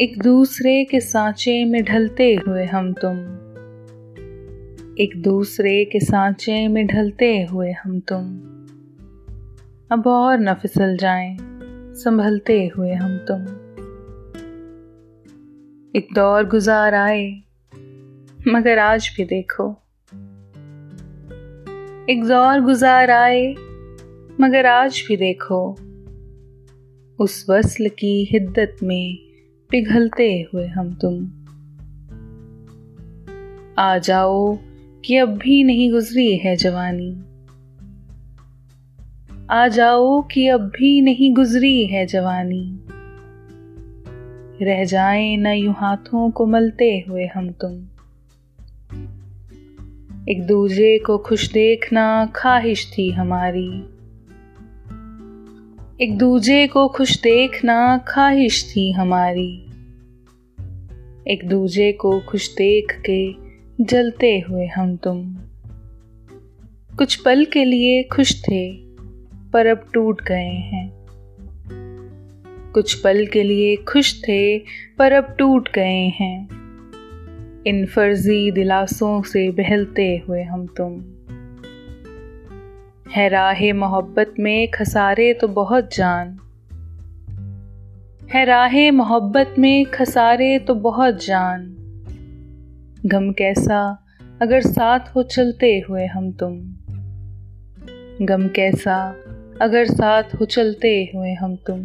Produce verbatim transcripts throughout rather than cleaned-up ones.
एक दूसरे के सांचे में ढलते हुए हम तुम, एक दूसरे के सांचे में ढलते हुए हम तुम। अब और न फिसल जाएं संभलते हुए हम तुम। एक दौर गुजार आए मगर आज भी देखो, एक दौर गुजार आए मगर आज भी देखो, उस वस्ल की हिद्दत में पिघलते हुए हम तुम। आ जाओ कि अब भी नहीं गुजरी है जवानी, आ जाओ कि अब भी नहीं गुजरी है जवानी, रह जाएं न यूं हाथों को मलते हुए हम तुम। एक दूजे को खुश देखना ख्वाहिश थी हमारी, एक दूजे को खुश देखना ख्वाहिश थी हमारी, एक दूजे को खुश देख के जलते हुए हम तुम। कुछ पल के लिए खुश थे पर अब टूट गए हैं, कुछ पल के लिए खुश थे पर अब टूट गए हैं, इन फर्जी दिलासों से बहलते हुए हम तुम। है राहे मोहब्बत में खसारे तो बहुत जान, है राहे मोहब्बत में खसारे तो बहुत जान, गम कैसा अगर साथ हो चलते हुए हम तुम, गम कैसा अगर साथ हो चलते हुए हम तुम।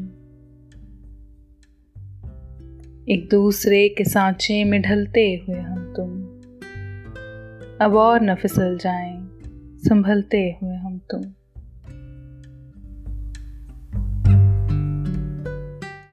एक दूसरे के सांचे में ढलते हुए हम तुम, अब और न फिसल जाएं संभलते हुए हम तुम।